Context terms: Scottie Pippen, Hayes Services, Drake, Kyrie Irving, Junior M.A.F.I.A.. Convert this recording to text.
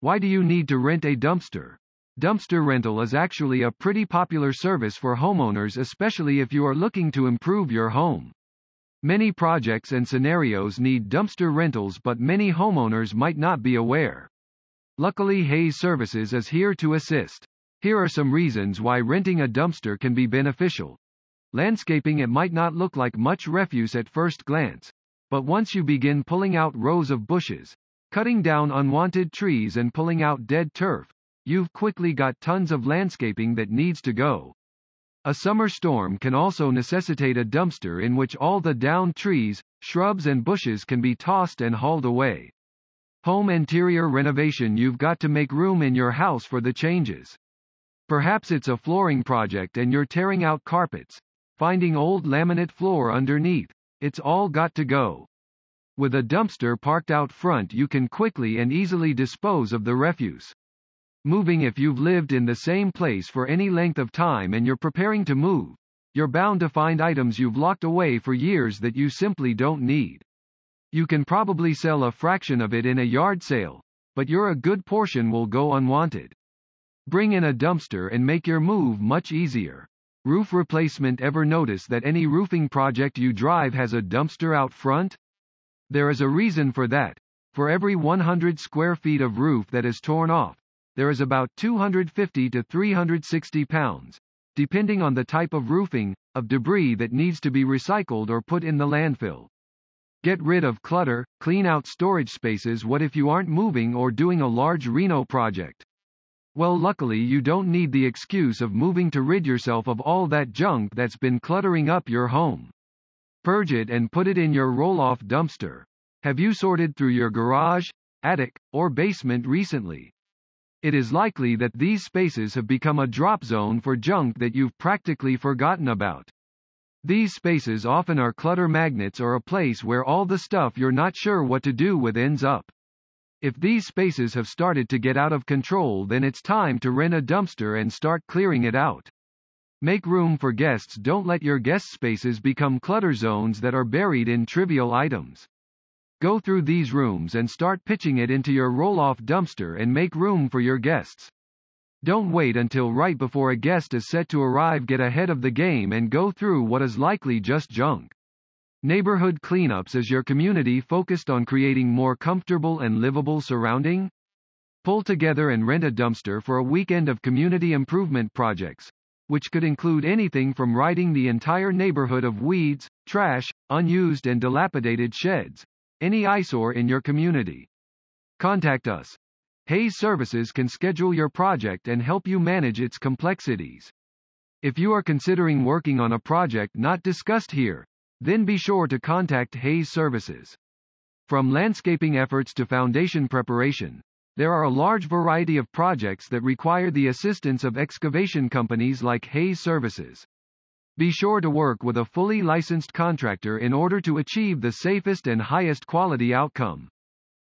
Why do you need to rent a dumpster? Dumpster rental is actually a pretty popular service for homeowners, especially if you are looking to improve your home. Many projects and scenarios need dumpster rentals, but many homeowners might not be aware. Luckily, Hayes Services is here to assist. Here are some reasons why renting a dumpster can be beneficial. Landscaping: it might not look like much refuse at first glance, but once you begin pulling out rows of bushes, cutting down unwanted trees and pulling out dead turf, you've quickly got tons of landscaping that needs to go. A summer storm can also necessitate a dumpster in which all the downed trees, shrubs and bushes can be tossed and hauled away. Home interior renovation: you've got to make room in your house for the changes. Perhaps it's a flooring project and you're tearing out carpets, finding old laminate floor underneath. It's all got to go. With a dumpster parked out front, you can quickly and easily dispose of the refuse. Moving: if you've lived in the same place for any length of time and you're preparing to move, you're bound to find items you've locked away for years that you simply don't need. You can probably sell a fraction of it in a yard sale, but a good portion will go unwanted. Bring in a dumpster and make your move much easier. Roof replacement: ever notice that any roofing project you drive has a dumpster out front? There is a reason for that. For every 100 square feet of roof that is torn off, there is about 250 to 360 pounds, depending on the type of roofing, of debris that needs to be recycled or put in the landfill. Get rid of clutter, clean out storage spaces. What if you aren't moving or doing a large reno project? Well, luckily you don't need the excuse of moving to rid yourself of all that junk that's been cluttering up your home. Purge it and put it in your roll-off dumpster. Have you sorted through your garage, attic, or basement recently? It is likely that these spaces have become a drop zone for junk that you've practically forgotten about. These spaces often are clutter magnets or a place where all the stuff you're not sure what to do with ends up. If these spaces have started to get out of control, then it's time to rent a dumpster and start clearing it out. Make room for guests. Don't let your guest spaces become clutter zones that are buried in trivial items. Go through these rooms and start pitching it into your roll-off dumpster and make room for your guests. Don't wait until right before a guest is set to arrive. Get ahead of the game and go through what is likely just junk. Neighborhood cleanups: is your community focused on creating more comfortable and livable surroundings? Pull together and rent a dumpster for a weekend of community improvement projects, which could include anything from ridding the entire neighborhood of weeds, trash, unused and dilapidated sheds, any eyesore in your community. Contact us. Hayes Services can schedule your project and help you manage its complexities. If you are considering working on a project not discussed here, then be sure to contact Hayes Services. From landscaping efforts to foundation preparation, there are a large variety of projects that require the assistance of excavation companies like Hayes Services. Be sure to work with a fully licensed contractor in order to achieve the safest and highest quality outcome.